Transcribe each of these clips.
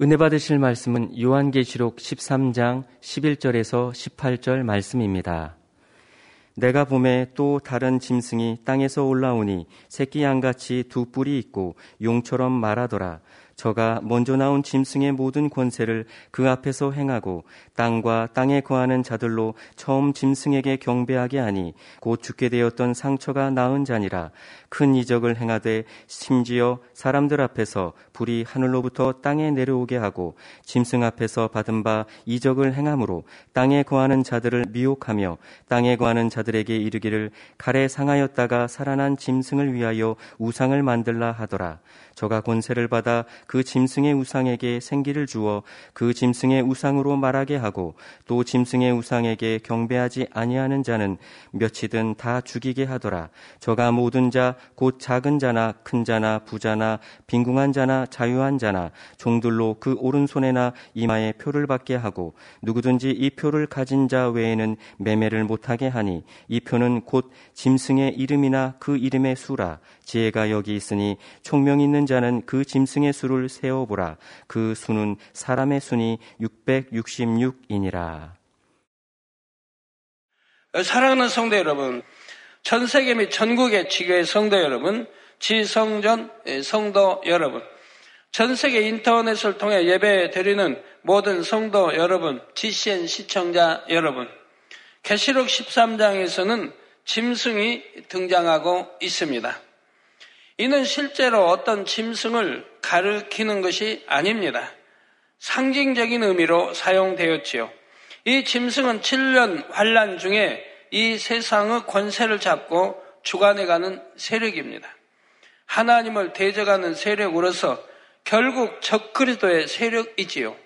은혜 받으실 말씀은 요한계시록 13장 11절에서 18절 말씀입니다. 내가 봄에 또 다른 짐승이 땅에서 올라오니 새끼 양같이 두 뿔이 있고 용처럼 말하더라. 저가 먼저 나온 짐승의 모든 권세를 그 앞에서 행하고 땅과 땅에 거하는 자들로 처음 짐승에게 경배하게 하니 곧 죽게 되었던 상처가 나은 자니라. 큰 이적을 행하되 심지어 사람들 앞에서 불이 하늘로부터 땅에 내려오게 하고 짐승 앞에서 받은 바 이적을 행함으로 땅에 거하는 자들을 미혹하며 땅에 거하는 자들에게 이르기를 칼에 상하였다가 살아난 짐승을 위하여 우상을 만들라 하더라. 저가 권세를 받아 그 짐승의 우상에게 생기를 주어 그 짐승의 우상으로 말하게 하고 또 짐승의 우상에게 경배하지 아니하는 자는 몇이든 다 죽이게 하더라. 저가 모든 자 곧 작은 자나 큰 자나 부자나 빈궁한 자나 자유한 자나 종들로 그 오른손에나 이마에 표를 받게 하고 누구든지 이 표를 가진 자 외에는 매매를 못하게 하니 이 표는 곧 짐승의 이름이나 그 이름의 수라. 지혜가 여기 있으니 총명 있는 자는 그 짐승의 수를 세어보라. 그 수는 사람의 수니 666이니라. 사랑하는 성도 여러분, 전 세계 및 전국의 지교회 성도 여러분, 지성전 성도 여러분, 전 세계 인터넷을 통해 예배 드리는 모든 성도 여러분, GCN 시청자 여러분, 계시록 13장에서는 짐승이 등장하고 있습니다. 이는 실제로 어떤 짐승을 가리키는 것이 아닙니다. 상징적인 의미로 사용되었지요. 이 짐승은 7년 환란 중에 이 세상의 권세를 잡고 주관해가는 세력입니다. 하나님을 대적하는 세력으로서 결국 적그리스도의 세력이지요.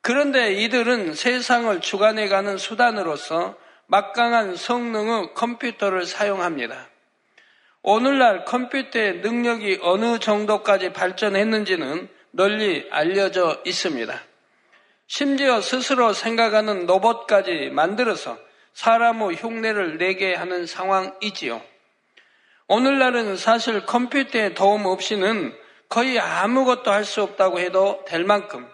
그런데 이들은 세상을 주관해가는 수단으로서 막강한 성능의 컴퓨터를 사용합니다. 오늘날 컴퓨터의 능력이 어느 정도까지 발전했는지는 널리 알려져 있습니다. 심지어 스스로 생각하는 로봇까지 만들어서 사람의 흉내를 내게 하는 상황이지요. 오늘날은 사실 컴퓨터의 도움 없이는 거의 아무것도 할 수 없다고 해도 될 만큼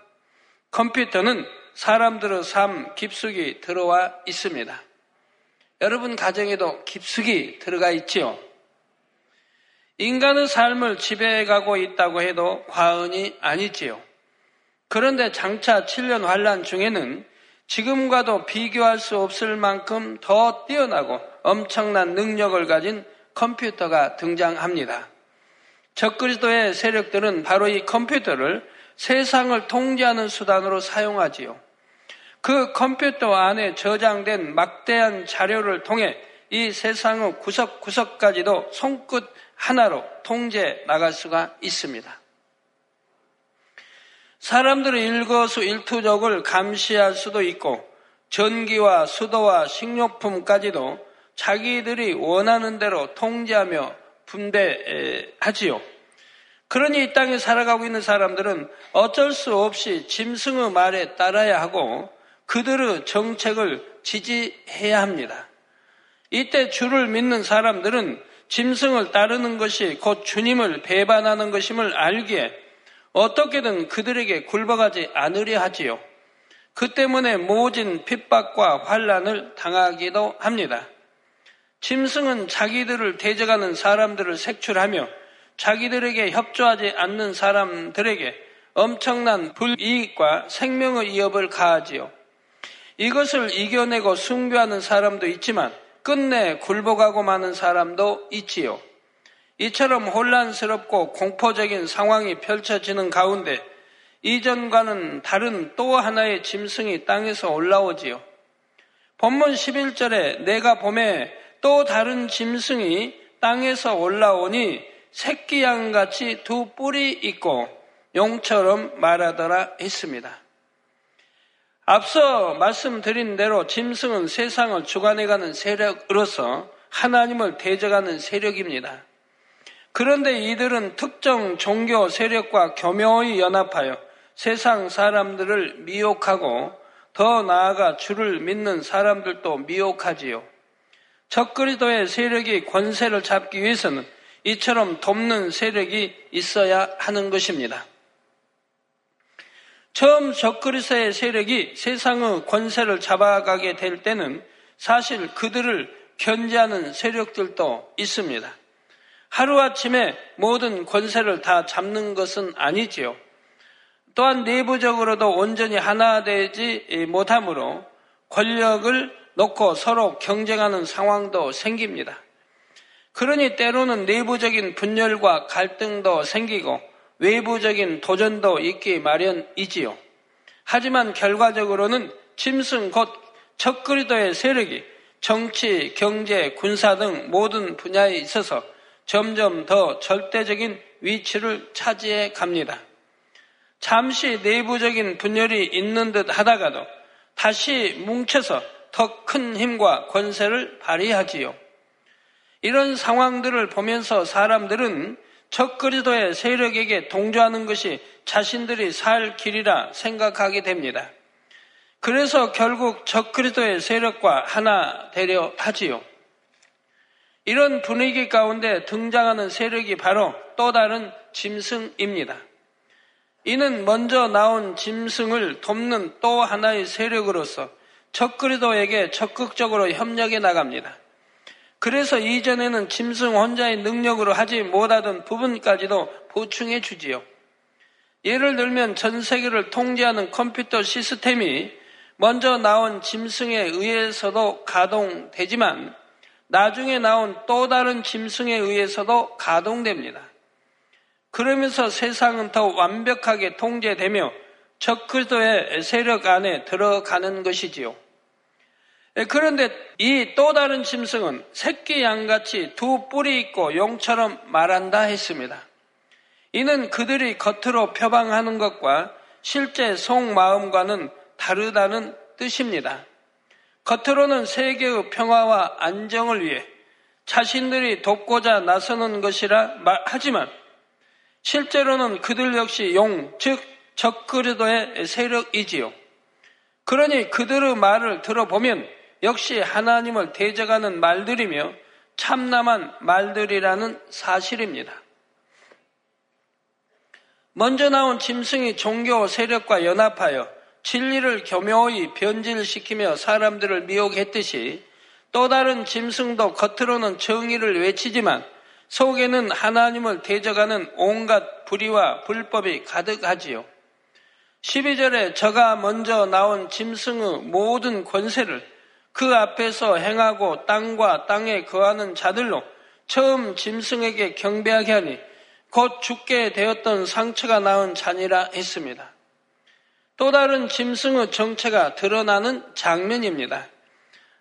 컴퓨터는 사람들의 삶 깊숙이 들어와 있습니다. 여러분 가정에도 깊숙이 들어가 있지요. 인간의 삶을 지배해가고 있다고 해도 과언이 아니지요. 그런데 장차 7년 환란 중에는 지금과도 비교할 수 없을 만큼 더 뛰어나고 엄청난 능력을 가진 컴퓨터가 등장합니다. 적그리스도의 세력들은 바로 이 컴퓨터를 세상을 통제하는 수단으로 사용하지요. 그 컴퓨터 안에 저장된 막대한 자료를 통해 이 세상의 구석구석까지도 손끝 하나로 통제 나갈 수가 있습니다. 사람들의 일거수일투족을 감시할 수도 있고 전기와 수도와 식료품까지도 자기들이 원하는 대로 통제하며 분배하지요. 그러니 이 땅에 살아가고 있는 사람들은 어쩔 수 없이 짐승의 말에 따라야 하고 그들의 정책을 지지해야 합니다. 이때 주를 믿는 사람들은 짐승을 따르는 것이 곧 주님을 배반하는 것임을 알기에 어떻게든 그들에게 굴복하지 않으려 하지요. 그 때문에 모진 핍박과 환란을 당하기도 합니다. 짐승은 자기들을 대적하는 사람들을 색출하며 자기들에게 협조하지 않는 사람들에게 엄청난 불이익과 생명의 위협을 가하지요. 이것을 이겨내고 순교하는 사람도 있지만 끝내 굴복하고 마는 사람도 있지요. 이처럼 혼란스럽고 공포적인 상황이 펼쳐지는 가운데 이전과는 다른 또 하나의 짐승이 땅에서 올라오지요. 본문 11절에 내가 봄에 또 다른 짐승이 땅에서 올라오니 새끼 양같이 두 뿔이 있고 용처럼 말하더라 했습니다. 앞서 말씀드린 대로 짐승은 세상을 주관해가는 세력으로서 하나님을 대적하는 세력입니다. 그런데 이들은 특정 종교 세력과 교묘히 연합하여 세상 사람들을 미혹하고 더 나아가 주를 믿는 사람들도 미혹하지요. 적그리스도의 세력이 권세를 잡기 위해서는 이처럼 돕는 세력이 있어야 하는 것입니다. 처음 적그리스도의 세력이 세상의 권세를 잡아가게 될 때는 사실 그들을 견제하는 세력들도 있습니다. 하루아침에 모든 권세를 다 잡는 것은 아니지요. 또한 내부적으로도 온전히 하나 되지 못하므로 권력을 놓고 서로 경쟁하는 상황도 생깁니다. 그러니 때로는 내부적인 분열과 갈등도 생기고 외부적인 도전도 있기 마련이지요. 하지만 결과적으로는 짐승 곧 적그리스도의 세력이 정치, 경제, 군사 등 모든 분야에 있어서 점점 더 절대적인 위치를 차지해 갑니다. 잠시 내부적인 분열이 있는 듯 하다가도 다시 뭉쳐서 더 큰 힘과 권세를 발휘하지요. 이런 상황들을 보면서 사람들은 적그리스도의 세력에게 동조하는 것이 자신들이 살 길이라 생각하게 됩니다. 그래서 결국 적그리스도의 세력과 하나 되려 하지요. 이런 분위기 가운데 등장하는 세력이 바로 또 다른 짐승입니다. 이는 먼저 나온 짐승을 돕는 또 하나의 세력으로서 적그리스도에게 적극적으로 협력해 나갑니다. 그래서 이전에는 짐승 혼자의 능력으로 하지 못하던 부분까지도 보충해 주지요. 예를 들면 전 세계를 통제하는 컴퓨터 시스템이 먼저 나온 짐승에 의해서도 가동되지만 나중에 나온 또 다른 짐승에 의해서도 가동됩니다. 그러면서 세상은 더 완벽하게 통제되며 적그리스도의 세력 안에 들어가는 것이지요. 그런데 이 또 다른 짐승은 새끼 양같이 두 뿔이 있고 용처럼 말한다 했습니다. 이는 그들이 겉으로 표방하는 것과 실제 속마음과는 다르다는 뜻입니다. 겉으로는 세계의 평화와 안정을 위해 자신들이 돕고자 나서는 것이라 하지만 실제로는 그들 역시 용, 즉 적그리스도의 세력이지요. 그러니 그들의 말을 들어보면 역시 하나님을 대적하는 말들이며 참담한 말들이라는 사실입니다. 먼저 나온 짐승이 종교 세력과 연합하여 진리를 교묘히 변질시키며 사람들을 미혹했듯이 또 다른 짐승도 겉으로는 정의를 외치지만 속에는 하나님을 대적하는 온갖 불의와 불법이 가득하지요. 12절에 저가 먼저 나온 짐승의 모든 권세를 그 앞에서 행하고 땅과 땅에 거하는 자들로 처음 짐승에게 경배하게 하니 곧 죽게 되었던 상처가 나은 잔이라 했습니다. 또 다른 짐승의 정체가 드러나는 장면입니다.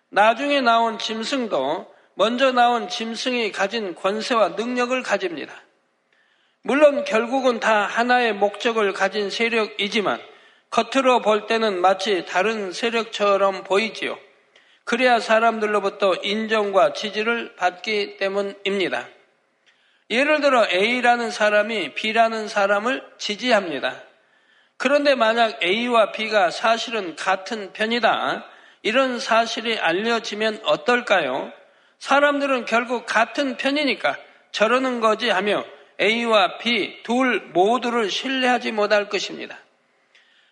나중에 나온 짐승도 먼저 나온 짐승이 가진 권세와 능력을 가집니다. 물론 결국은 다 하나의 목적을 가진 세력이지만 겉으로 볼 때는 마치 다른 세력처럼 보이지요. 그래야 사람들로부터 인정과 지지를 받기 때문입니다. 예를 들어 A라는 사람이 B라는 사람을 지지합니다. 그런데 만약 A와 B가 사실은 같은 편이다. 이런 사실이 알려지면 어떨까요? 사람들은 결국 같은 편이니까 저러는 거지 하며 A와 B 둘 모두를 신뢰하지 못할 것입니다.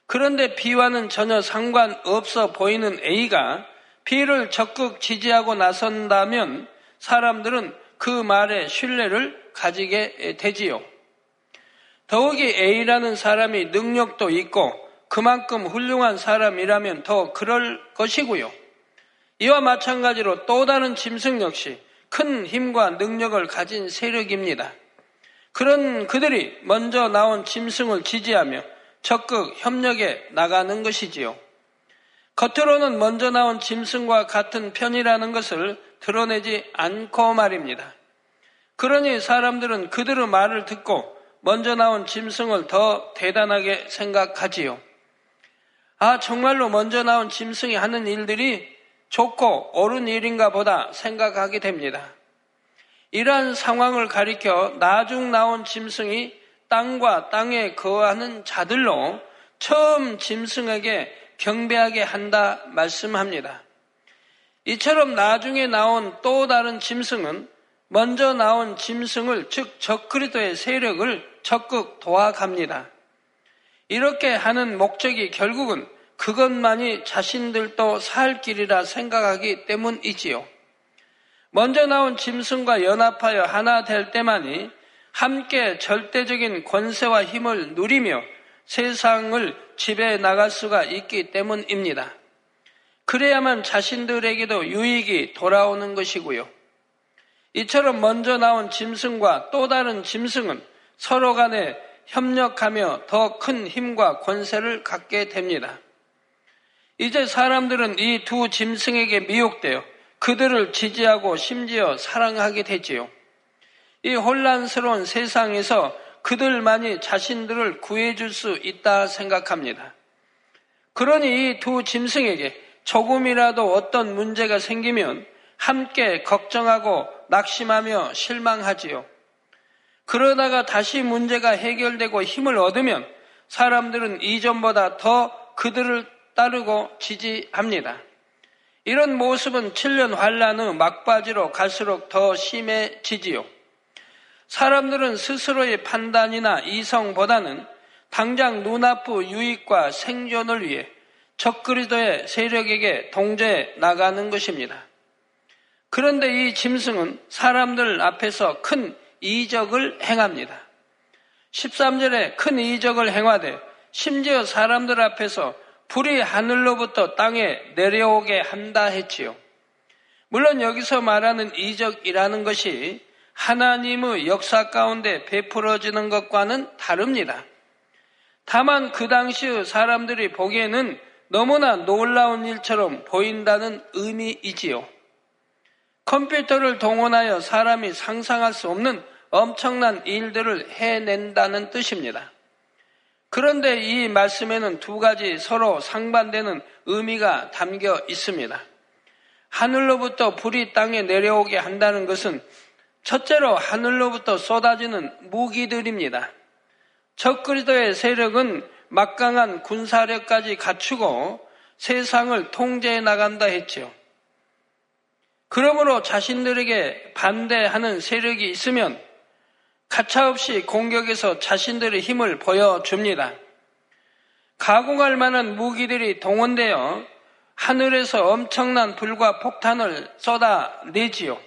그런데 B와는 전혀 상관없어 보이는 A가 B를 적극 지지하고 나선다면 사람들은 그 말에 신뢰를 가지게 되지요. 더욱이 A라는 사람이 능력도 있고 그만큼 훌륭한 사람이라면 더 그럴 것이고요. 이와 마찬가지로 또 다른 짐승 역시 큰 힘과 능력을 가진 세력입니다. 그런 그들이 먼저 나온 짐승을 지지하며 적극 협력해 나가는 것이지요. 겉으로는 먼저 나온 짐승과 같은 편이라는 것을 드러내지 않고 말입니다. 그러니 사람들은 그들의 말을 듣고 먼저 나온 짐승을 더 대단하게 생각하지요. 아, 정말로 먼저 나온 짐승이 하는 일들이 좋고 옳은 일인가 보다 생각하게 됩니다. 이러한 상황을 가리켜 나중 나온 짐승이 땅과 땅에 거하는 자들로 처음 짐승에게 경배하게 한다 말씀합니다. 이처럼 나중에 나온 또 다른 짐승은 먼저 나온 짐승을 즉 적그리스도의 세력을 적극 도와갑니다. 이렇게 하는 목적이 결국은 그것만이 자신들도 살 길이라 생각하기 때문이지요. 먼저 나온 짐승과 연합하여 하나 될 때만이 함께 절대적인 권세와 힘을 누리며 세상을 지배해 나갈 수가 있기 때문입니다. 그래야만 자신들에게도 유익이 돌아오는 것이고요. 이처럼 먼저 나온 짐승과 또 다른 짐승은 서로 간에 협력하며 더 큰 힘과 권세를 갖게 됩니다. 이제 사람들은 이 두 짐승에게 미혹되어 그들을 지지하고 심지어 사랑하게 되지요. 이 혼란스러운 세상에서 그들만이 자신들을 구해줄 수 있다 생각합니다. 그러니 이 두 짐승에게 조금이라도 어떤 문제가 생기면 함께 걱정하고 낙심하며 실망하지요. 그러다가 다시 문제가 해결되고 힘을 얻으면 사람들은 이전보다 더 그들을 따르고 지지합니다. 이런 모습은 7년 환란 후 막바지로 갈수록 더 심해지지요. 사람들은 스스로의 판단이나 이성보다는 당장 눈앞의 유익과 생존을 위해 적그리도의 세력에게 동조해 나가는 것입니다. 그런데 이 짐승은 사람들 앞에서 큰 이적을 행합니다. 13절에 큰 이적을 행하되 심지어 사람들 앞에서 불이 하늘로부터 땅에 내려오게 한다 했지요. 물론 여기서 말하는 이적이라는 것이 하나님의 역사 가운데 베풀어지는 것과는 다릅니다. 다만 그 당시의 사람들이 보기에는 너무나 놀라운 일처럼 보인다는 의미이지요. 컴퓨터를 동원하여 사람이 상상할 수 없는 엄청난 일들을 해낸다는 뜻입니다. 그런데 이 말씀에는 두 가지 서로 상반되는 의미가 담겨 있습니다. 하늘로부터 불이 땅에 내려오게 한다는 것은 첫째로 하늘로부터 쏟아지는 무기들입니다. 적그리도의 세력은 막강한 군사력까지 갖추고 세상을 통제해 나간다 했지요. 그러므로 자신들에게 반대하는 세력이 있으면 가차없이 공격해서 자신들의 힘을 보여줍니다. 가공할 만한 무기들이 동원되어 하늘에서 엄청난 불과 폭탄을 쏟아내지요.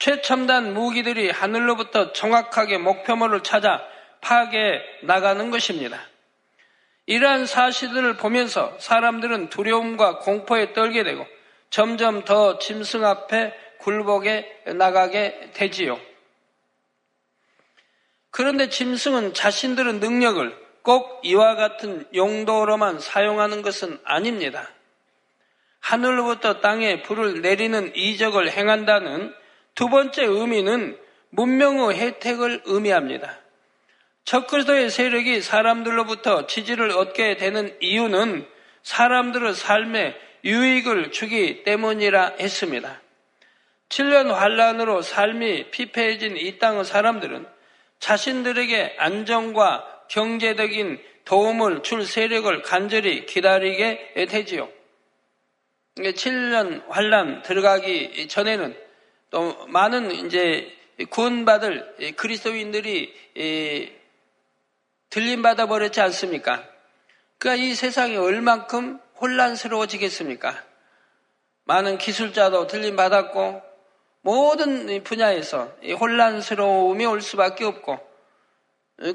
최첨단 무기들이 하늘로부터 정확하게 목표물을 찾아 파괴해 나가는 것입니다. 이러한 사실들을 보면서 사람들은 두려움과 공포에 떨게 되고 점점 더 짐승 앞에 굴복해 나가게 되지요. 그런데 짐승은 자신들의 능력을 꼭 이와 같은 용도로만 사용하는 것은 아닙니다. 하늘로부터 땅에 불을 내리는 이적을 행한다는 두 번째 의미는 문명의 혜택을 의미합니다. 적그리스도의 세력이 사람들로부터 지지를 얻게 되는 이유는 사람들의 삶에 유익을 주기 때문이라 했습니다. 7년 환란으로 삶이 피폐해진 이 땅의 사람들은 자신들에게 안정과 경제적인 도움을 줄 세력을 간절히 기다리게 되지요. 7년 환란 들어가기 전에는 또 많은 이제 구원받을 그리스도인들이 들림받아 버렸지 않습니까? 그러니까 이 세상이 얼만큼 혼란스러워지겠습니까? 많은 기술자도 들림받았고 모든 분야에서 혼란스러움이 올 수밖에 없고,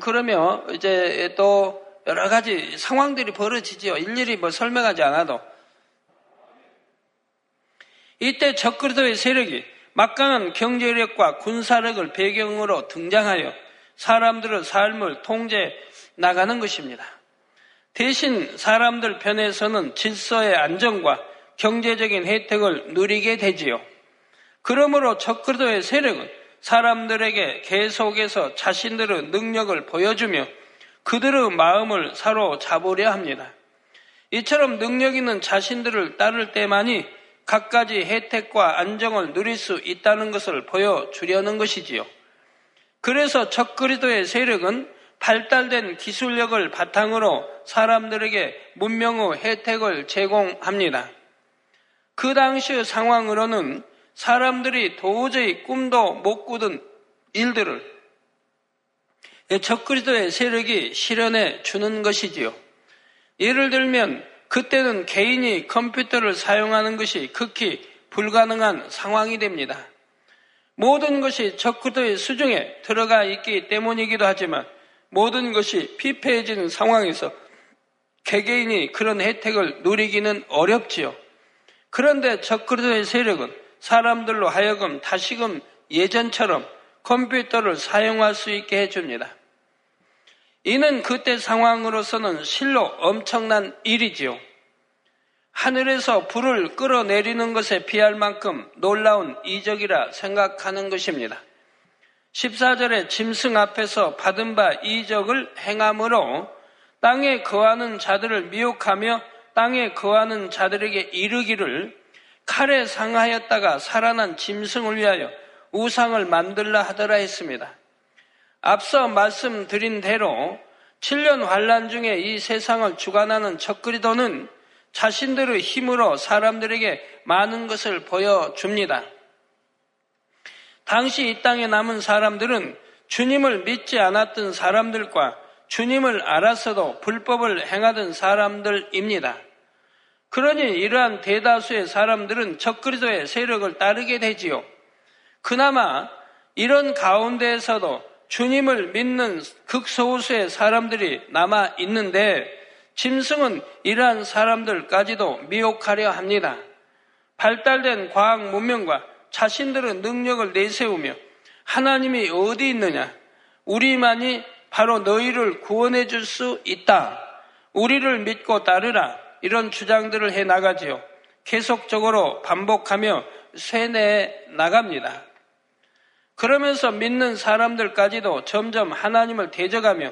그러며 이제 또 여러 가지 상황들이 벌어지지요. 일일이 설명하지 않아도 이때 적그리도의 세력이 막강한 경제력과 군사력을 배경으로 등장하여 사람들의 삶을 통제해 나가는 것입니다. 대신 사람들 편에서는 질서의 안정과 경제적인 혜택을 누리게 되지요. 그러므로 적그리도의 세력은 사람들에게 계속해서 자신들의 능력을 보여주며 그들의 마음을 사로잡으려 합니다. 이처럼 능력 있는 자신들을 따를 때만이 갖가지 혜택과 안정을 누릴 수 있다는 것을 보여주려는 것이지요. 그래서 적그리도의 세력은 발달된 기술력을 바탕으로 사람들에게 문명의 혜택을 제공합니다. 그 당시의 상황으로는 사람들이 도저히 꿈도 못 꾸던 일들을 적그리스도의 세력이 실현해 주는 것이지요. 예를 들면 그때는 개인이 컴퓨터를 사용하는 것이 극히 불가능한 상황이 됩니다. 모든 것이 적그리스도의 수중에 들어가 있기 때문이기도 하지만 모든 것이 피폐해지는 상황에서 개개인이 그런 혜택을 누리기는 어렵지요. 그런데 적그리스도의 세력은 사람들로 하여금 다시금 예전처럼 컴퓨터를 사용할 수 있게 해줍니다. 이는 그때 상황으로서는 실로 엄청난 일이지요. 하늘에서 불을 끌어내리는 것에 비할 만큼 놀라운 이적이라 생각하는 것입니다. 14절에 짐승 앞에서 받은 바 이적을 행함으로 땅에 거하는 자들을 미혹하며 땅에 거하는 자들에게 이르기를 칼에 상하였다가 살아난 짐승을 위하여 우상을 만들라 하더라 했습니다. 앞서 말씀드린 대로 7년 환란 중에 이 세상을 주관하는 적그리도는 자신들의 힘으로 사람들에게 많은 것을 보여줍니다. 당시 이 땅에 남은 사람들은 주님을 믿지 않았던 사람들과 주님을 알았어도 불법을 행하던 사람들입니다. 그러니 이러한 대다수의 사람들은 적그리도의 세력을 따르게 되지요. 그나마 이런 가운데에서도 주님을 믿는 극소수의 사람들이 남아 있는데 짐승은 이러한 사람들까지도 미혹하려 합니다. 발달된 과학 문명과 자신들의 능력을 내세우며 하나님이 어디 있느냐? 우리만이 바로 너희를 구원해 줄 수 있다. 우리를 믿고 따르라. 이런 주장들을 해 나가지요. 계속적으로 반복하며 세뇌해 나갑니다. 그러면서 믿는 사람들까지도 점점 하나님을 대적하며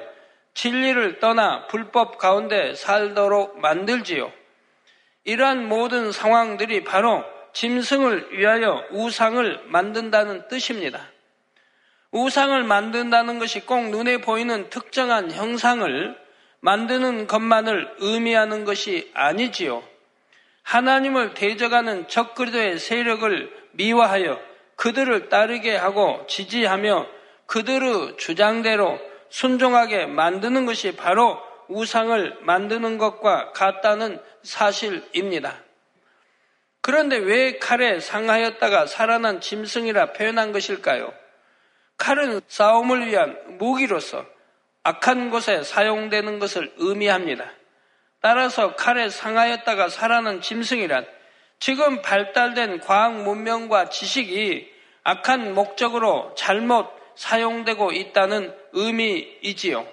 진리를 떠나 불법 가운데 살도록 만들지요. 이러한 모든 상황들이 바로 짐승을 위하여 우상을 만든다는 뜻입니다. 우상을 만든다는 것이 꼭 눈에 보이는 특정한 형상을 만드는 것만을 의미하는 것이 아니지요. 하나님을 대적하는 적그리도의 세력을 미화하여 그들을 따르게 하고 지지하며 그들의 주장대로 순종하게 만드는 것이 바로 우상을 만드는 것과 같다는 사실입니다. 그런데 왜 칼에 상하였다가 살아난 짐승이라 표현한 것일까요? 칼은 싸움을 위한 무기로서 악한 곳에 사용되는 것을 의미합니다. 따라서 칼에 상하였다가 살아난 짐승이란 지금 발달된 과학 문명과 지식이 악한 목적으로 잘못 사용되고 있다는 의미이지요.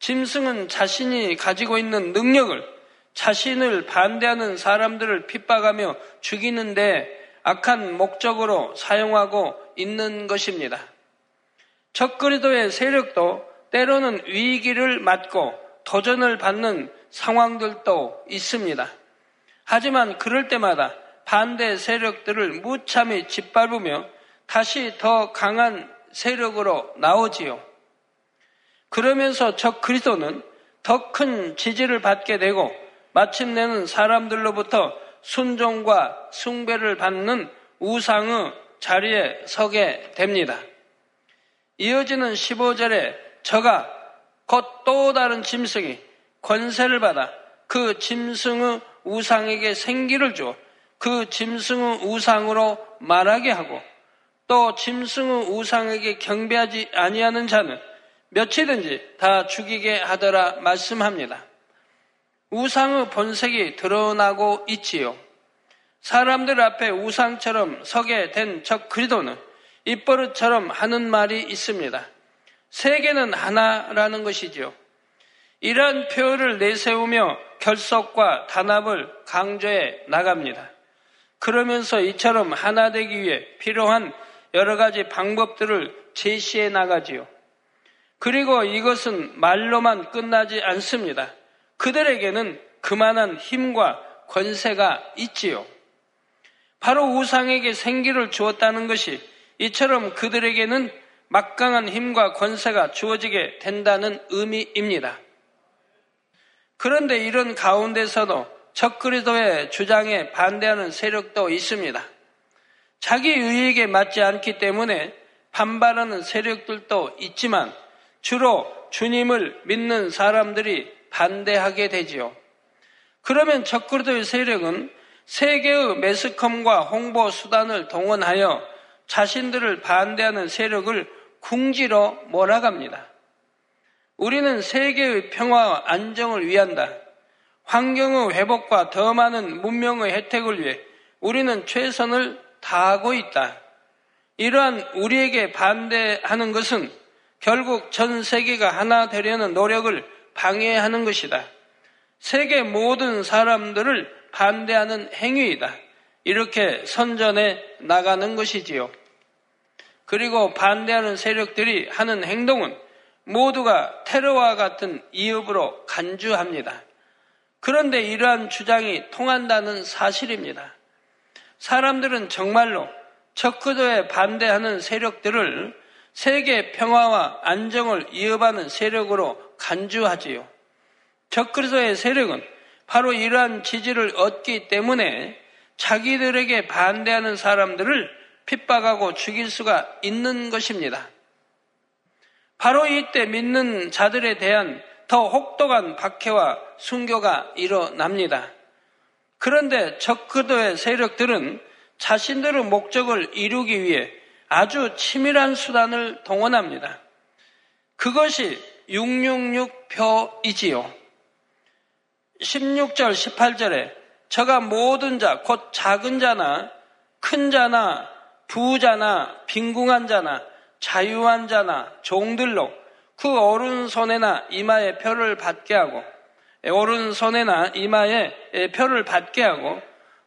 짐승은 자신이 가지고 있는 능력을 자신을 반대하는 사람들을 핍박하며 죽이는데 악한 목적으로 사용하고 있는 것입니다. 적그리도의 세력도 때로는 위기를 맞고 도전을 받는 상황들도 있습니다. 하지만 그럴 때마다 반대 세력들을 무참히 짓밟으며 다시 더 강한 세력으로 나오지요. 그러면서 적그리도는 더 큰 지지를 받게 되고 마침내는 사람들로부터 순종과 숭배를 받는 우상의 자리에 서게 됩니다. 이어지는 15절에 저가 곧 또 다른 짐승이 권세를 받아 그 짐승의 우상에게 생기를 주어 그 짐승의 우상으로 말하게 하고 또 짐승의 우상에게 경배하지 아니하는 자는 며칠든지 다 죽이게 하더라 말씀합니다. 우상의 본색이 드러나고 있지요. 사람들 앞에 우상처럼 서게 된 적그리도는 입버릇처럼 하는 말이 있습니다. 세계는 하나라는 것이지요. 이러한 표현을 내세우며 결속과 단합을 강조해 나갑니다. 그러면서 이처럼 하나 되기 위해 필요한 여러 가지 방법들을 제시해 나가지요. 그리고 이것은 말로만 끝나지 않습니다. 그들에게는 그만한 힘과 권세가 있지요. 바로 우상에게 생기를 주었다는 것이 이처럼 그들에게는 막강한 힘과 권세가 주어지게 된다는 의미입니다. 그런데 이런 가운데서도 적그리도의 주장에 반대하는 세력도 있습니다. 자기 의익에 맞지 않기 때문에 반발하는 세력들도 있지만 주로 주님을 믿는 사람들이 반대하게 되지요. 그러면 적그리스도의 세력은 세계의 매스컴과 홍보 수단을 동원하여 자신들을 반대하는 세력을 궁지로 몰아갑니다. 우리는 세계의 평화와 안정을 위한다. 환경의 회복과 더 많은 문명의 혜택을 위해 우리는 최선을 다하고 있다. 이러한 우리에게 반대하는 것은 결국 전 세계가 하나 되려는 노력을 방해하는 것이다. 세계 모든 사람들을 반대하는 행위이다. 이렇게 선전해 나가는 것이지요. 그리고 반대하는 세력들이 하는 행동은 모두가 테러와 같은 이업으로 간주합니다. 그런데 이러한 주장이 통한다는 사실입니다. 사람들은 정말로 적그리스도에 반대하는 세력들을 세계 평화와 안정을 이어받는 세력으로 간주하지요. 적그리스도의 세력은 바로 이러한 지지를 얻기 때문에 자기들에게 반대하는 사람들을 핍박하고 죽일 수가 있는 것입니다. 바로 이때 믿는 자들에 대한 더 혹독한 박해와 순교가 일어납니다. 그런데 적그리스도의 세력들은 자신들의 목적을 이루기 위해 아주 치밀한 수단을 동원합니다. 그것이 666표이지요. 16절 18절에 저가 모든 자 곧 작은 자나 큰 자나 부자나 빈궁한 자나 자유한 자나 종들로 그 오른손에나 이마에 표를 받게 하고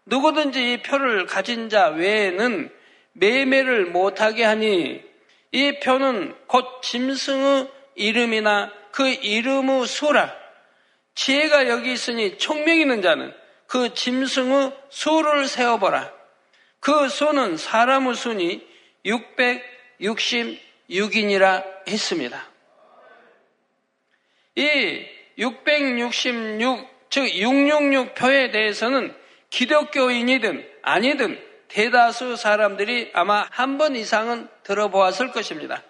누구든지 이 표를 가진 자 외에는 매매를 못하게 하니 이 표는 곧 짐승의 이름이나 그 이름의 수라. 지혜가 여기 있으니 총명 있는 자는 그 짐승의 수를 세어보라. 그 수는 사람의 수니 666인이라 했습니다. 이 666, 즉 666표에 대해서는 기독교인이든 아니든 대다수 사람들이 아마 한 번 이상은 들어보았을 것입니다.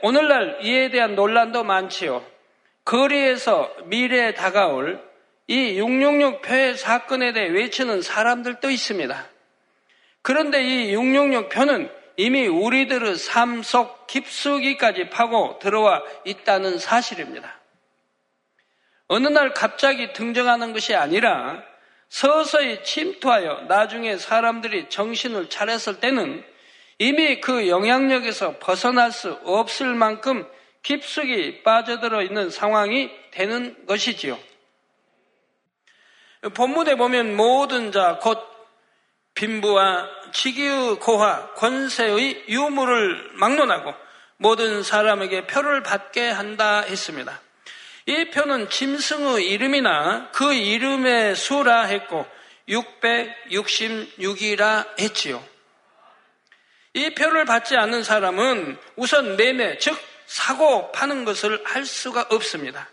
오늘날 이에 대한 논란도 많지요. 거리에서 미래에 다가올 이 666표의 사건에 대해 외치는 사람들도 있습니다. 그런데 이 666표는 이미 우리들의 삶 속 깊숙이까지 파고 들어와 있다는 사실입니다. 어느 날 갑자기 등장하는 것이 아니라 서서히 침투하여 나중에 사람들이 정신을 차렸을 때는 이미 그 영향력에서 벗어날 수 없을 만큼 깊숙이 빠져들어 있는 상황이 되는 것이지요. 본문에 보면 모든 자 곧 빈부와 치기의 고와 권세의 유무를 막론하고 모든 사람에게 표를 받게 한다 했습니다. 이 표는 짐승의 이름이나 그 이름의 수라 했고 666이라 했지요. 이 표를 받지 않는 사람은 우선 매매, 즉 사고 파는 것을 할 수가 없습니다.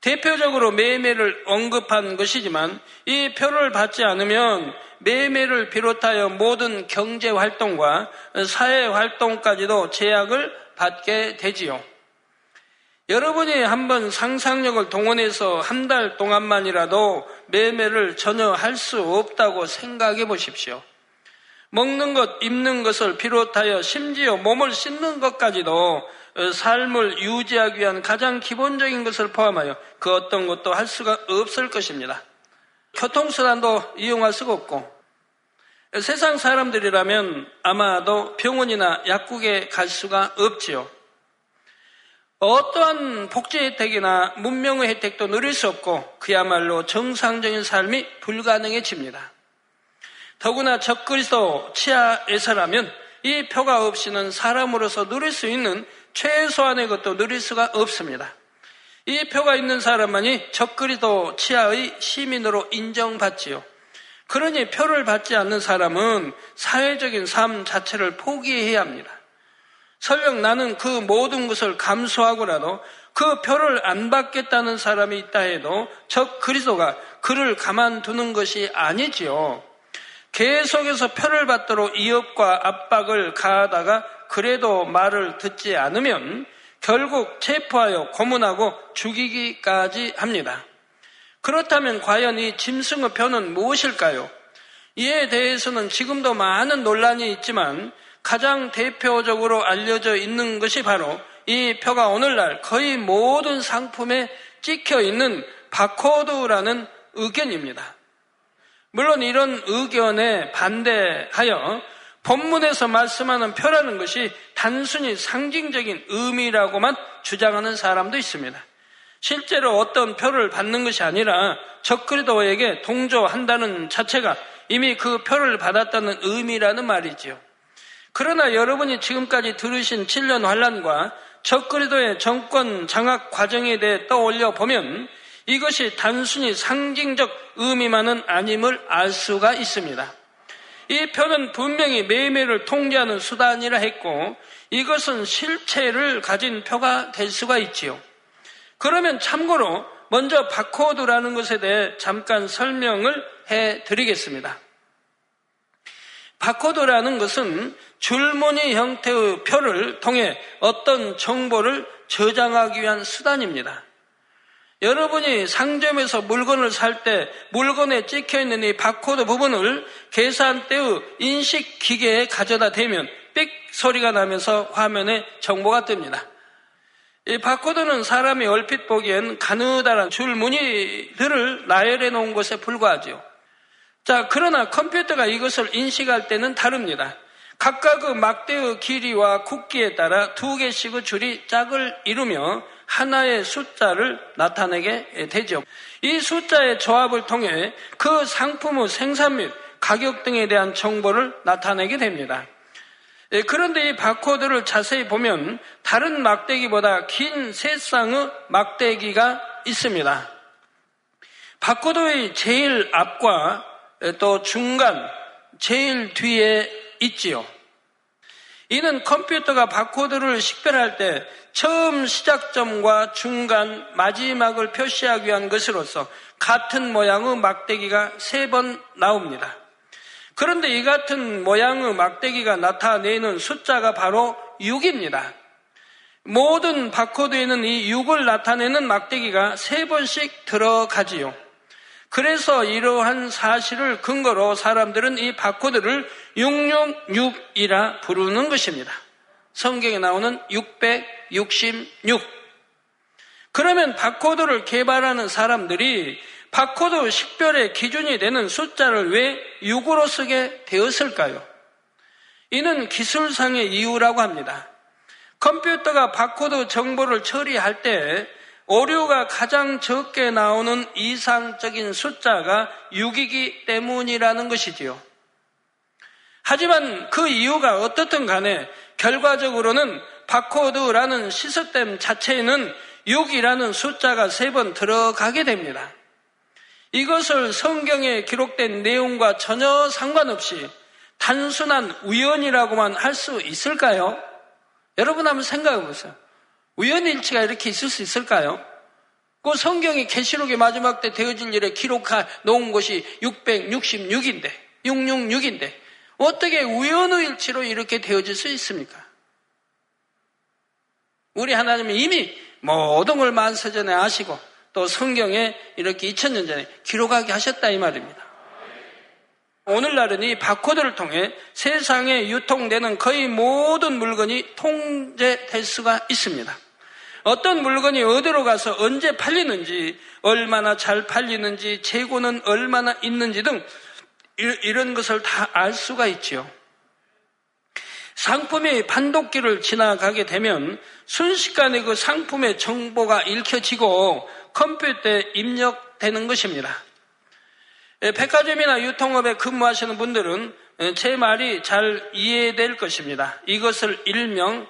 대표적으로 매매를 언급한 것이지만 이 표를 받지 않으면 매매를 비롯하여 모든 경제활동과 사회활동까지도 제약을 받게 되지요. 여러분이 한번 상상력을 동원해서 한 달 동안만이라도 매매를 전혀 할 수 없다고 생각해 보십시오. 먹는 것, 입는 것을 비롯하여 심지어 몸을 씻는 것까지도 삶을 유지하기 위한 가장 기본적인 것을 포함하여 그 어떤 것도 할 수가 없을 것입니다. 교통수단도 이용할 수가 없고 세상 사람들이라면 아마도 병원이나 약국에 갈 수가 없지요. 어떠한 복지 혜택이나 문명의 혜택도 누릴 수 없고 그야말로 정상적인 삶이 불가능해집니다. 더구나 적그리스도 치하에서라면 이 표가 없이는 사람으로서 누릴 수 있는 최소한의 것도 누릴 수가 없습니다. 이 표가 있는 사람만이 적그리스도 치하의 시민으로 인정받지요. 그러니 표를 받지 않는 사람은 사회적인 삶 자체를 포기해야 합니다. 설령 나는 그 모든 것을 감수하고라도 그 표를 안 받겠다는 사람이 있다 해도 적그리스도가 그를 가만두는 것이 아니지요. 계속해서 표를 받도록 위협과 압박을 가하다가 그래도 말을 듣지 않으면 결국 체포하여 고문하고 죽이기까지 합니다. 그렇다면 과연 이 짐승의 표는 무엇일까요? 이에 대해서는 지금도 많은 논란이 있지만 가장 대표적으로 알려져 있는 것이 바로 이 표가 오늘날 거의 모든 상품에 찍혀 있는 바코드라는 의견입니다. 물론 이런 의견에 반대하여 본문에서 말씀하는 표라는 것이 단순히 상징적인 의미라고만 주장하는 사람도 있습니다. 실제로 어떤 표를 받는 것이 아니라 적그리도에게 동조한다는 자체가 이미 그 표를 받았다는 의미라는 말이지요. 그러나 여러분이 지금까지 들으신 7년 환란과 적그리도의 정권 장악 과정에 대해 떠올려 보면 이것이 단순히 상징적 의미만은 아님을 알 수가 있습니다. 이 표는 분명히 매매를 통제하는 수단이라 했고 이것은 실체를 가진 표가 될 수가 있지요. 그러면 참고로 먼저 바코드라는 것에 대해 잠깐 설명을 해드리겠습니다. 바코드라는 것은 줄무늬 형태의 표를 통해 어떤 정보를 저장하기 위한 수단입니다. 여러분이 상점에서 물건을 살 때 물건에 찍혀있는 이 바코드 부분을 계산대의 인식기계에 가져다 대면 삑 소리가 나면서 화면에 정보가 뜹니다. 이 바코드는 사람이 얼핏 보기엔 가느다란 줄무늬들을 나열해 놓은 것에 불과하죠. 자, 그러나 컴퓨터가 이것을 인식할 때는 다릅니다. 각각의 막대의 길이와 굵기에 따라 두 개씩의 줄이 짝을 이루며 하나의 숫자를 나타내게 되죠. 이 숫자의 조합을 통해 그 상품의 생산 및 가격 등에 대한 정보를 나타내게 됩니다. 그런데 이 바코드를 자세히 보면 다른 막대기보다 긴 세 쌍의 막대기가 있습니다. 바코드의 제일 앞과 또 중간, 제일 뒤에 있지요. 이는 컴퓨터가 바코드를 식별할 때 처음 시작점과 중간, 마지막을 표시하기 위한 것으로서 같은 모양의 막대기가 세 번 나옵니다. 그런데 이 같은 모양의 막대기가 나타내는 숫자가 바로 6입니다. 모든 바코드에는 이 6을 나타내는 막대기가 세 번씩 들어가지요. 그래서 이러한 사실을 근거로 사람들은 이 바코드를 666이라 부르는 것입니다. 성경에 나오는 666. 그러면 바코드를 개발하는 사람들이 바코드 식별의 기준이 되는 숫자를 왜 6으로 쓰게 되었을까요? 이는 기술상의 이유라고 합니다. 컴퓨터가 바코드 정보를 처리할 때 오류가 가장 적게 나오는 이상적인 숫자가 6이기 때문이라는 것이지요. 하지만 그 이유가 어떻든 간에 결과적으로는 바코드라는 시스템 자체에는 6이라는 숫자가 세 번 들어가게 됩니다. 이것을 성경에 기록된 내용과 전혀 상관없이 단순한 우연이라고만 할 수 있을까요? 여러분 한번 생각해 보세요. 우연일치가 이렇게 있을 수 있을까요? 그 성경이 계시록의 마지막 때 되어질 일에 기록해 놓은 것이 666인데 어떻게 우연의 일치로 이렇게 되어질 수 있습니까? 우리 하나님은 이미 모든 걸 만세 전에 아시고 또 성경에 이렇게 2000년 전에 기록하게 하셨다 이 말입니다. 오늘날은 이 바코드를 통해 세상에 유통되는 거의 모든 물건이 통제될 수가 있습니다. 어떤 물건이 어디로 가서 언제 팔리는지, 얼마나 잘 팔리는지, 재고는 얼마나 있는지 등 이런 것을 다 알 수가 있지요. 상품이 판독기를 지나가게 되면 순식간에 그 상품의 정보가 읽혀지고 컴퓨터에 입력되는 것입니다. 백화점이나 유통업에 근무하시는 분들은 제 말이 잘 이해될 것입니다. 이것을 일명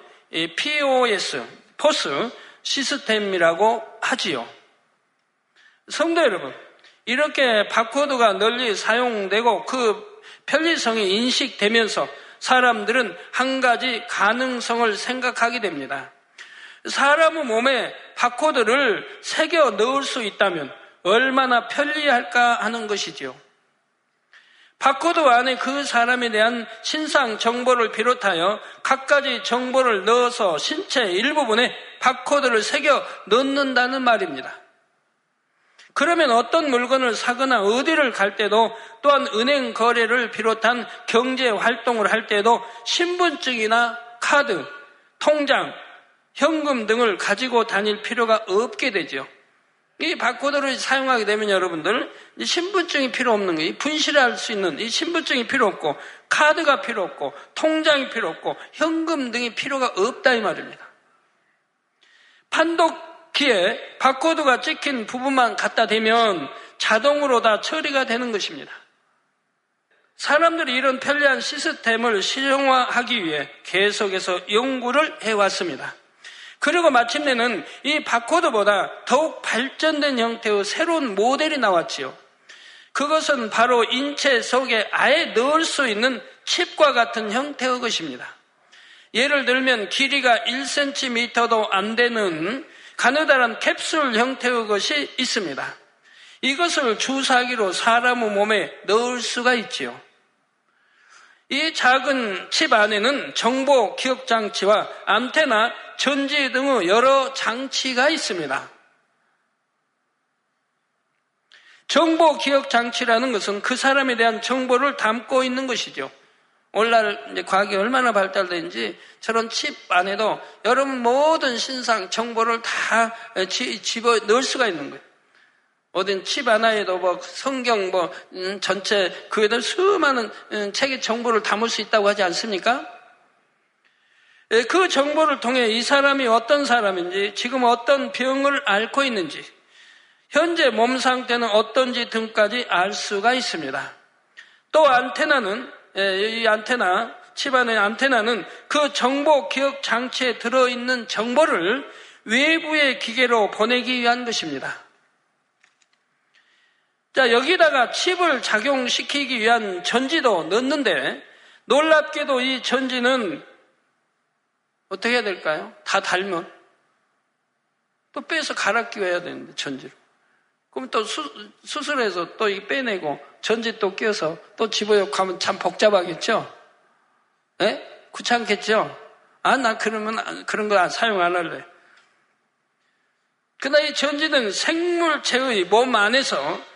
POS, 포스 시스템이라고 하지요. 성도 여러분, 이렇게 바코드가 널리 사용되고 그 편리성이 인식되면서 사람들은 한 가지 가능성을 생각하게 됩니다. 사람의 몸에 바코드를 새겨 넣을 수 있다면 얼마나 편리할까 하는 것이지요. 바코드 안에 그 사람에 대한 신상 정보를 비롯하여 갖가지 정보를 넣어서 신체 일부분에 바코드를 새겨 넣는다는 말입니다. 그러면 어떤 물건을 사거나 어디를 갈 때도 또한 은행 거래를 비롯한 경제 활동을 할 때도 신분증이나 카드, 통장, 현금 등을 가지고 다닐 필요가 없게 되죠. 이 바코드를 사용하게 되면 여러분들 이 신분증이 필요 없는 거, 분실할 수 있는 이 신분증이 필요 없고 카드가 필요 없고 통장이 필요 없고 현금 등이 필요가 없다 이 말입니다. 판독기에 바코드가 찍힌 부분만 갖다 대면 자동으로 다 처리가 되는 것입니다. 사람들이 이런 편리한 시스템을 실용화하기 위해 계속해서 연구를 해왔습니다. 그리고 마침내는 이 바코드보다 더욱 발전된 형태의 새로운 모델이 나왔지요. 그것은 바로 인체 속에 아예 넣을 수 있는 칩과 같은 형태의 것입니다. 예를 들면 길이가 1cm도 안 되는 가느다란 캡슐 형태의 것이 있습니다. 이것을 주사기로 사람의 몸에 넣을 수가 있지요. 이 작은 칩 안에는 정보 기억 장치와 안테나, 전지 등의 여러 장치가 있습니다. 정보 기억 장치라는 것은 그 사람에 대한 정보를 담고 있는 것이죠. 오늘날 이제 과학이 얼마나 발달된지 저런 칩 안에도 여러분 모든 신상 정보를 다 집어 넣을 수가 있는 거예요. 어딘 칩 하나에도 성경 전체 그에도 수많은 책의 정보를 담을 수 있다고 하지 않습니까? 그 정보를 통해 이 사람이 어떤 사람인지, 지금 어떤 병을 앓고 있는지, 현재 몸 상태는 어떤지 등까지 알 수가 있습니다. 또 안테나는 이 안테나 칩 안의 안테나는 그 정보 기억 장치에 들어있는 정보를 외부의 기계로 보내기 위한 것입니다. 자, 여기다가 칩을 작용시키기 위한 전지도 넣는데 놀랍게도 이 전지는 어떻게 해야 될까요? 다 달면 또 빼서 갈아 끼워야 되는데 전지로. 그럼 또 수술해서 또 빼내고 전지 또 끼워서 또 집어넣고 하면 참 복잡하겠죠? 예? 귀찮겠죠? 아, 나 그러면 그런 거 사용 안 할래. 그러나 이 전지는 생물체의 몸 안에서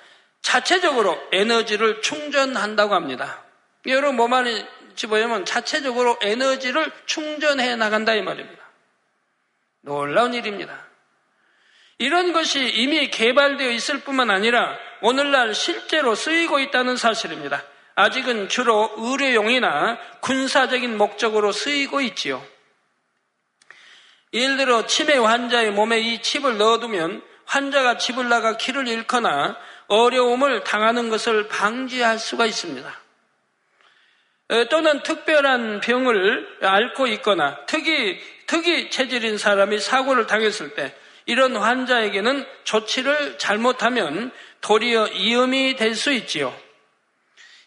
자체적으로 에너지를 충전한다고 합니다. 여러분 몸 안에 집어넣으면 자체적으로 에너지를 충전해 나간다 이 말입니다. 놀라운 일입니다. 이런 것이 이미 개발되어 있을 뿐만 아니라 오늘날 실제로 쓰이고 있다는 사실입니다. 아직은 주로 의료용이나 군사적인 목적으로 쓰이고 있지요. 예를 들어 치매 환자의 몸에 이 칩을 넣어두면 환자가 집을 나가 길을 잃거나 어려움을 당하는 것을 방지할 수가 있습니다. 또는 특별한 병을 앓고 있거나 특이 체질인 사람이 사고를 당했을 때 이런 환자에게는 조치를 잘못하면 도리어 위험이 될 수 있지요.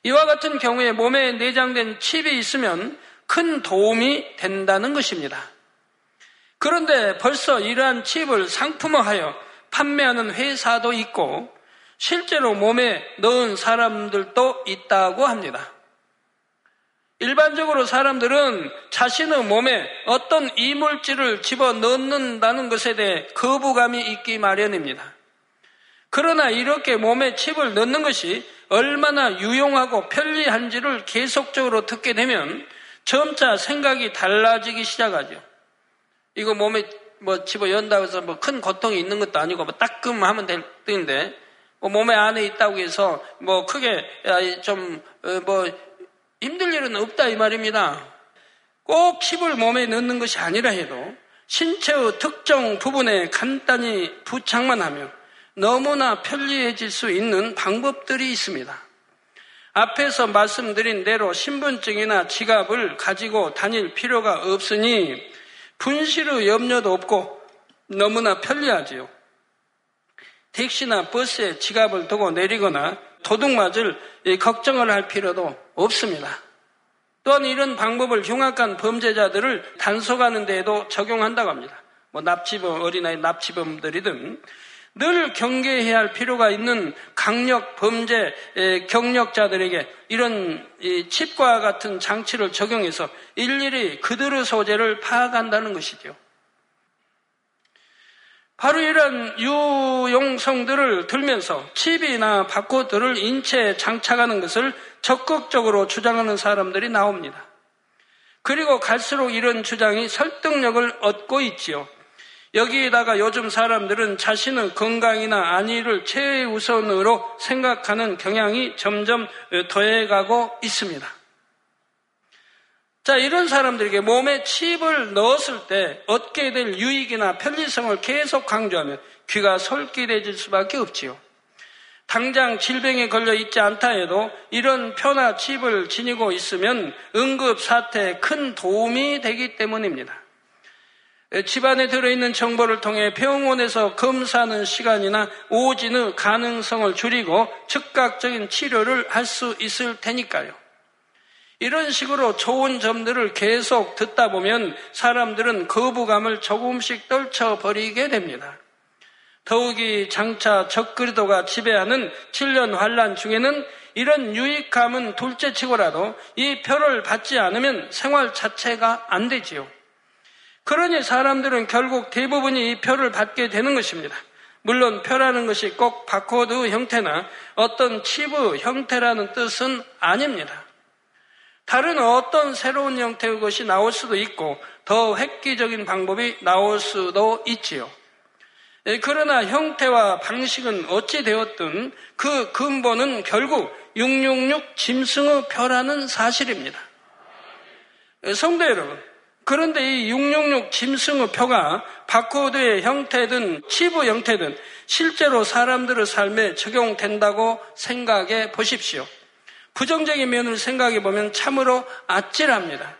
이와 같은 경우에 몸에 내장된 칩이 있으면 큰 도움이 된다는 것입니다. 그런데 벌써 이러한 칩을 상품화하여 판매하는 회사도 있고 실제로 몸에 넣은 사람들도 있다고 합니다. 일반적으로 사람들은 자신의 몸에 어떤 이물질을 집어넣는다는 것에 대해 거부감이 있기 마련입니다. 그러나 이렇게 몸에 칩을 넣는 것이 얼마나 유용하고 편리한지를 계속적으로 듣게 되면 점차 생각이 달라지기 시작하죠. 이거 몸에 집어연다고 해서 큰 고통이 있는 것도 아니고 따끔하면 될 텐데 몸에 안에 있다고 해서 크게 좀 힘들 일은 없다 이 말입니다. 꼭 칩을 몸에 넣는 것이 아니라 해도 신체의 특정 부분에 간단히 부착만 하면 너무나 편리해질 수 있는 방법들이 있습니다. 앞에서 말씀드린 대로 신분증이나 지갑을 가지고 다닐 필요가 없으니 분실의 염려도 없고 너무나 편리하지요. 택시나 버스에 지갑을 두고 내리거나 도둑 맞을 걱정을 할 필요도 없습니다. 또한 이런 방법을 흉악한 범죄자들을 단속하는 데에도 적용한다고 합니다. 납치범, 어린아이 납치범들이든 늘 경계해야 할 필요가 있는 강력 범죄 경력자들에게 이런 칩과 같은 장치를 적용해서 일일이 그들의 소재를 파악한다는 것이죠. 바로 이런 유용성들을 들면서 칩이나 바코드를 인체에 장착하는 것을 적극적으로 주장하는 사람들이 나옵니다. 그리고 갈수록 이런 주장이 설득력을 얻고 있지요. 여기에다가 요즘 사람들은 자신의 건강이나 안위를 최우선으로 생각하는 경향이 점점 더해가고 있습니다. 자, 이런 사람들에게 몸에 칩을 넣었을 때 얻게 될 유익이나 편리성을 계속 강조하면 귀가 솔깃해질 수밖에 없지요. 당장 질병에 걸려 있지 않다 해도 이런 표나 칩을 지니고 있으면 응급사태에 큰 도움이 되기 때문입니다. 집안에 들어있는 정보를 통해 병원에서 검사하는 시간이나 오진의 가능성을 줄이고 즉각적인 치료를 할 수 있을 테니까요. 이런 식으로 좋은 점들을 계속 듣다 보면 사람들은 거부감을 조금씩 떨쳐버리게 됩니다. 더욱이 장차 적그리도가 지배하는 7년 환란 중에는 이런 유익함은 둘째치고라도 이 표를 받지 않으면 생활 자체가 안 되지요. 그러니 사람들은 결국 대부분이 이 표를 받게 되는 것입니다. 물론 표라는 것이 꼭 바코드 형태나 어떤 칩의 형태라는 뜻은 아닙니다. 다른 어떤 새로운 형태의 것이 나올 수도 있고 더 획기적인 방법이 나올 수도 있지요. 그러나 형태와 방식은 어찌 되었든 그 근본은 결국 666 짐승의 표라는 사실입니다. 성도 여러분, 그런데 이 666 짐승의 표가 바코드의 형태든 칩의 형태든 실제로 사람들의 삶에 적용된다고 생각해 보십시오. 부정적인 면을 생각해 보면 참으로 아찔합니다.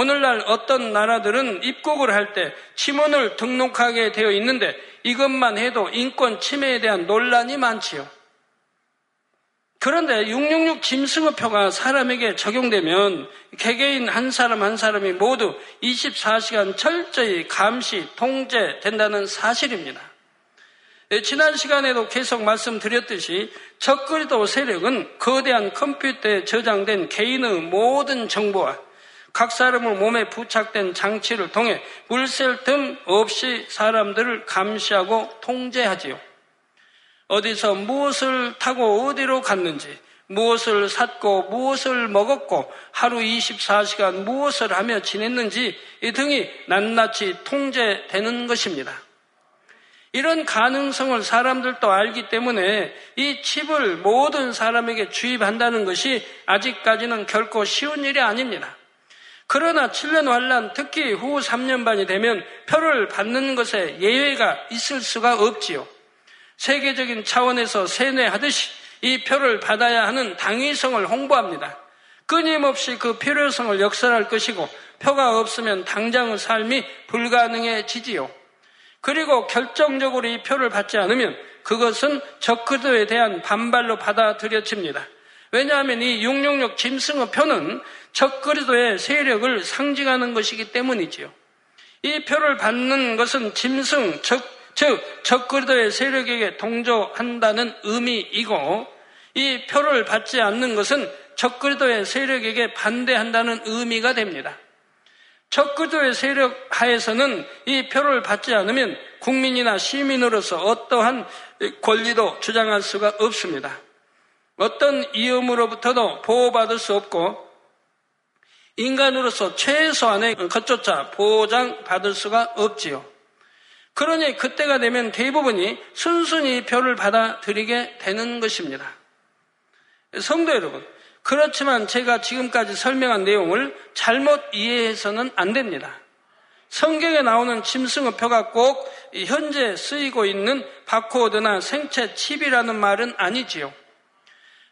오늘날 어떤 나라들은 입국을 할 때 지문을 등록하게 되어 있는데 이것만 해도 인권 침해에 대한 논란이 많지요. 그런데 666 짐승의 표가 사람에게 적용되면 개개인 한 사람 한 사람이 모두 24시간 철저히 감시, 통제된다는 사실입니다. 지난 시간에도 계속 말씀드렸듯이 적그리도 세력은 거대한 컴퓨터에 저장된 개인의 모든 정보와 각 사람의 몸에 부착된 장치를 통해 물샐 틈 없이 사람들을 감시하고 통제하지요. 어디서 무엇을 타고 어디로 갔는지, 무엇을 샀고 무엇을 먹었고 하루 24시간 무엇을 하며 지냈는지 등이 낱낱이 통제되는 것입니다. 이런 가능성을 사람들도 알기 때문에 이 칩을 모든 사람에게 주입한다는 것이 아직까지는 결코 쉬운 일이 아닙니다. 그러나 7년 환란, 특히 후 3년 반이 되면 표를 받는 것에 예외가 있을 수가 없지요. 세계적인 차원에서 세뇌하듯이 이 표를 받아야 하는 당위성을 홍보합니다. 끊임없이 그 필요성을 역설할 것이고 표가 없으면 당장의 삶이 불가능해지지요. 그리고 결정적으로 이 표를 받지 않으면 그것은 적그리도에 대한 반발로 받아들여집니다. 왜냐하면 이 666 짐승의 표는 적그리도의 세력을 상징하는 것이기 때문이지요. 이 표를 받는 것은 짐승, 즉 적그리도의 세력에게 동조한다는 의미이고, 이 표를 받지 않는 것은 적그리도의 세력에게 반대한다는 의미가 됩니다. 적그리도의 세력 하에서는 이 표를 받지 않으면 국민이나 시민으로서 어떠한 권리도 주장할 수가 없습니다. 어떤 위험으로부터도 보호받을 수 없고 인간으로서 최소한의 것조차 보장받을 수가 없지요. 그러니 그때가 되면 대부분이 순순히 표를 받아들이게 되는 것입니다. 성도 여러분, 그렇지만 제가 지금까지 설명한 내용을 잘못 이해해서는 안 됩니다. 성경에 나오는 짐승의 표가 꼭 현재 쓰이고 있는 바코드나 생체 칩이라는 말은 아니지요.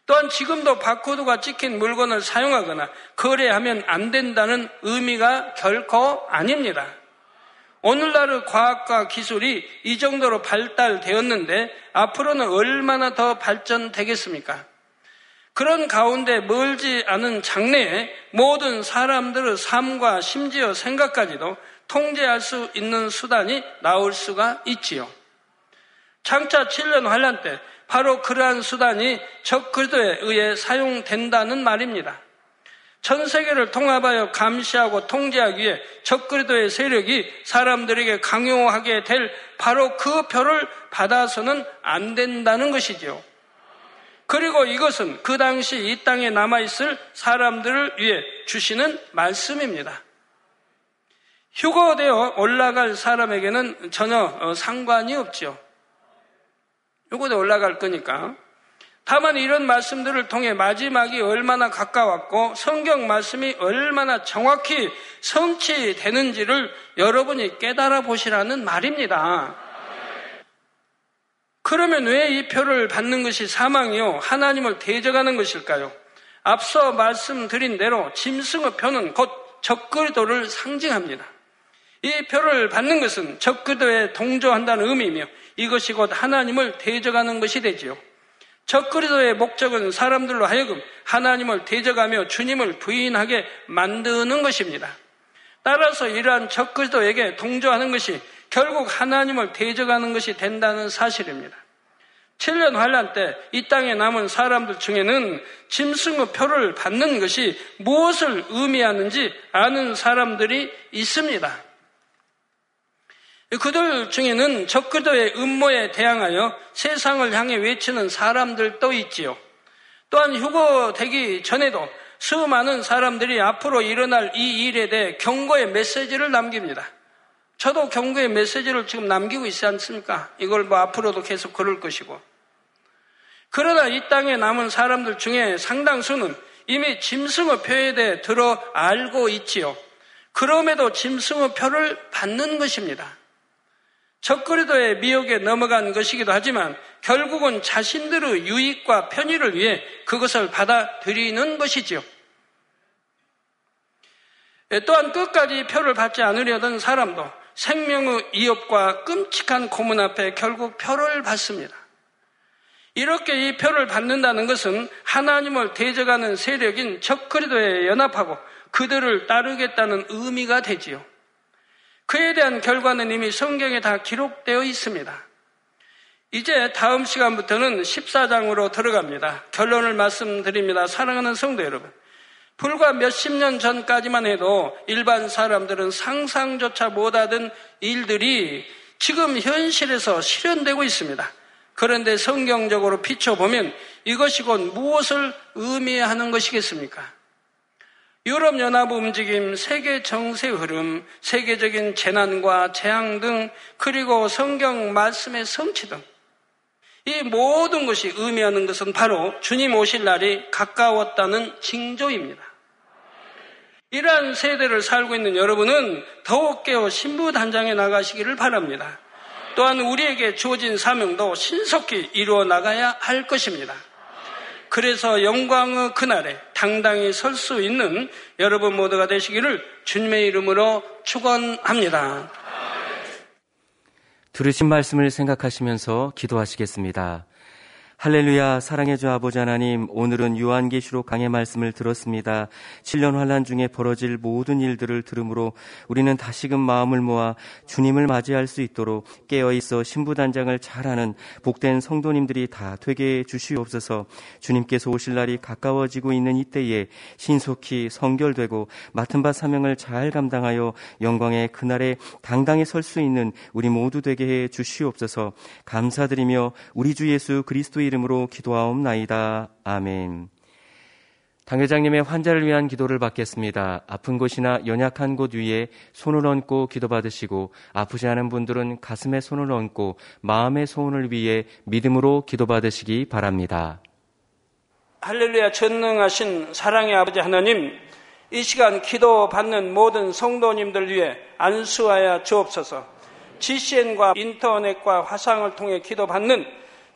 또한 지금도 바코드가 찍힌 물건을 사용하거나 거래하면 안 된다는 의미가 결코 아닙니다. 오늘날의 과학과 기술이 이 정도로 발달되었는데 앞으로는 얼마나 더 발전되겠습니까? 그런 가운데 멀지 않은 장래에 모든 사람들의 삶과 심지어 생각까지도 통제할 수 있는 수단이 나올 수가 있지요. 장차 7년 환란 때 바로 그러한 수단이 적그리스도에 의해 사용된다는 말입니다. 전 세계를 통합하여 감시하고 통제하기 위해 적그리스도의 세력이 사람들에게 강요하게 될 바로 그 표를 받아서는 안 된다는 것이지요. 그리고 이것은 그 당시 이 땅에 남아있을 사람들을 위해 주시는 말씀입니다. 휴거되어 올라갈 사람에게는 전혀 상관이 없지요. 휴거되어 올라갈 거니까. 다만 이런 말씀들을 통해 마지막이 얼마나 가까웠고 성경 말씀이 얼마나 정확히 성취되는지를 여러분이 깨달아 보시라는 말입니다. 그러면 왜 이 표를 받는 것이 사망이요 하나님을 대적하는 것일까요? 앞서 말씀드린 대로 짐승의 표는 곧 적그리스도를 상징합니다. 이 표를 받는 것은 적그리스도에 동조한다는 의미이며 이것이 곧 하나님을 대적하는 것이 되지요. 적그리스도의 목적은 사람들로 하여금 하나님을 대적하며 주님을 부인하게 만드는 것입니다. 따라서 이러한 적그리스도에게 동조하는 것이 결국 하나님을 대적하는 것이 된다는 사실입니다. 7년 환란 때 이 땅에 남은 사람들 중에는 짐승의 표를 받는 것이 무엇을 의미하는지 아는 사람들이 있습니다. 그들 중에는 적그리스도의 음모에 대항하여 세상을 향해 외치는 사람들도 있지요. 또한 휴거되기 전에도 수많은 사람들이 앞으로 일어날 이 일에 대해 경고의 메시지를 남깁니다. 저도 경고의 메시지를 지금 남기고 있지 않습니까? 이걸 앞으로도 계속 그럴 것이고. 그러나 이 땅에 남은 사람들 중에 상당수는 이미 짐승의 표에 대해 들어 알고 있지요. 그럼에도 짐승의 표를 받는 것입니다. 적그리스도의 미혹에 넘어간 것이기도 하지만 결국은 자신들의 유익과 편의를 위해 그것을 받아들이는 것이지요. 또한 끝까지 표를 받지 않으려던 사람도 생명의 위협과 끔찍한 고문 앞에 결국 표를 받습니다. 이렇게 이 표를 받는다는 것은 하나님을 대적하는 세력인 적그리스도에 연합하고 그들을 따르겠다는 의미가 되지요. 그에 대한 결과는 이미 성경에 다 기록되어 있습니다. 이제 다음 시간부터는 14장으로 들어갑니다. 결론을 말씀드립니다. 사랑하는 성도 여러분, 불과 몇십 년 전까지만 해도 일반 사람들은 상상조차 못하던 일들이 지금 현실에서 실현되고 있습니다. 그런데 성경적으로 비춰보면 이것이 곧 무엇을 의미하는 것이겠습니까? 유럽연합 움직임, 세계 정세 흐름, 세계적인 재난과 재앙 등 그리고 성경 말씀의 성취 등 이 모든 것이 의미하는 것은 바로 주님 오실 날이 가까웠다는 징조입니다. 이러한 세대를 살고 있는 여러분은 더욱 깨어 신부단장에 나가시기를 바랍니다. 또한 우리에게 주어진 사명도 신속히 이루어 나가야 할 것입니다. 그래서 영광의 그날에 당당히 설 수 있는 여러분 모두가 되시기를 주님의 이름으로 축원합니다. 들으신 말씀을 생각하시면서 기도하시겠습니다. 할렐루야. 사랑의 주 아버지 하나님, 오늘은 요한계시록 강의 말씀을 들었습니다. 7년 환란 중에 벌어질 모든 일들을 들음으로 우리는 다시금 마음을 모아 주님을 맞이할 수 있도록 깨어있어 신부단장을 잘하는 복된 성도님들이 다 되게 해주시옵소서. 주님께서 오실 날이 가까워지고 있는 이때에 신속히 성결되고 맡은 바 사명을 잘 감당하여 영광의 그날에 당당히 설 수 있는 우리 모두 되게 해주시옵소서. 감사드리며 우리 주 예수 그리스도의 이름으로 기도하옵나이다. 아멘. 당회장님의 환자를 위한 기도를 받겠습니다. 아픈 곳이나 연약한 곳 위에 손을 얹고 기도받으시고, 아프지 않은 분들은 가슴에 손을 얹고 마음의 소원을 위해 믿음으로 기도받으시기 바랍니다. 할렐루야. 전능하신 사랑의 아버지 하나님, 이 시간 기도받는 모든 성도님들 위해 안수하여 주옵소서. GCN과 인터넷과 화상을 통해 기도받는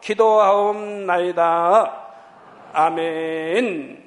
기도하옵나이다. 아멘.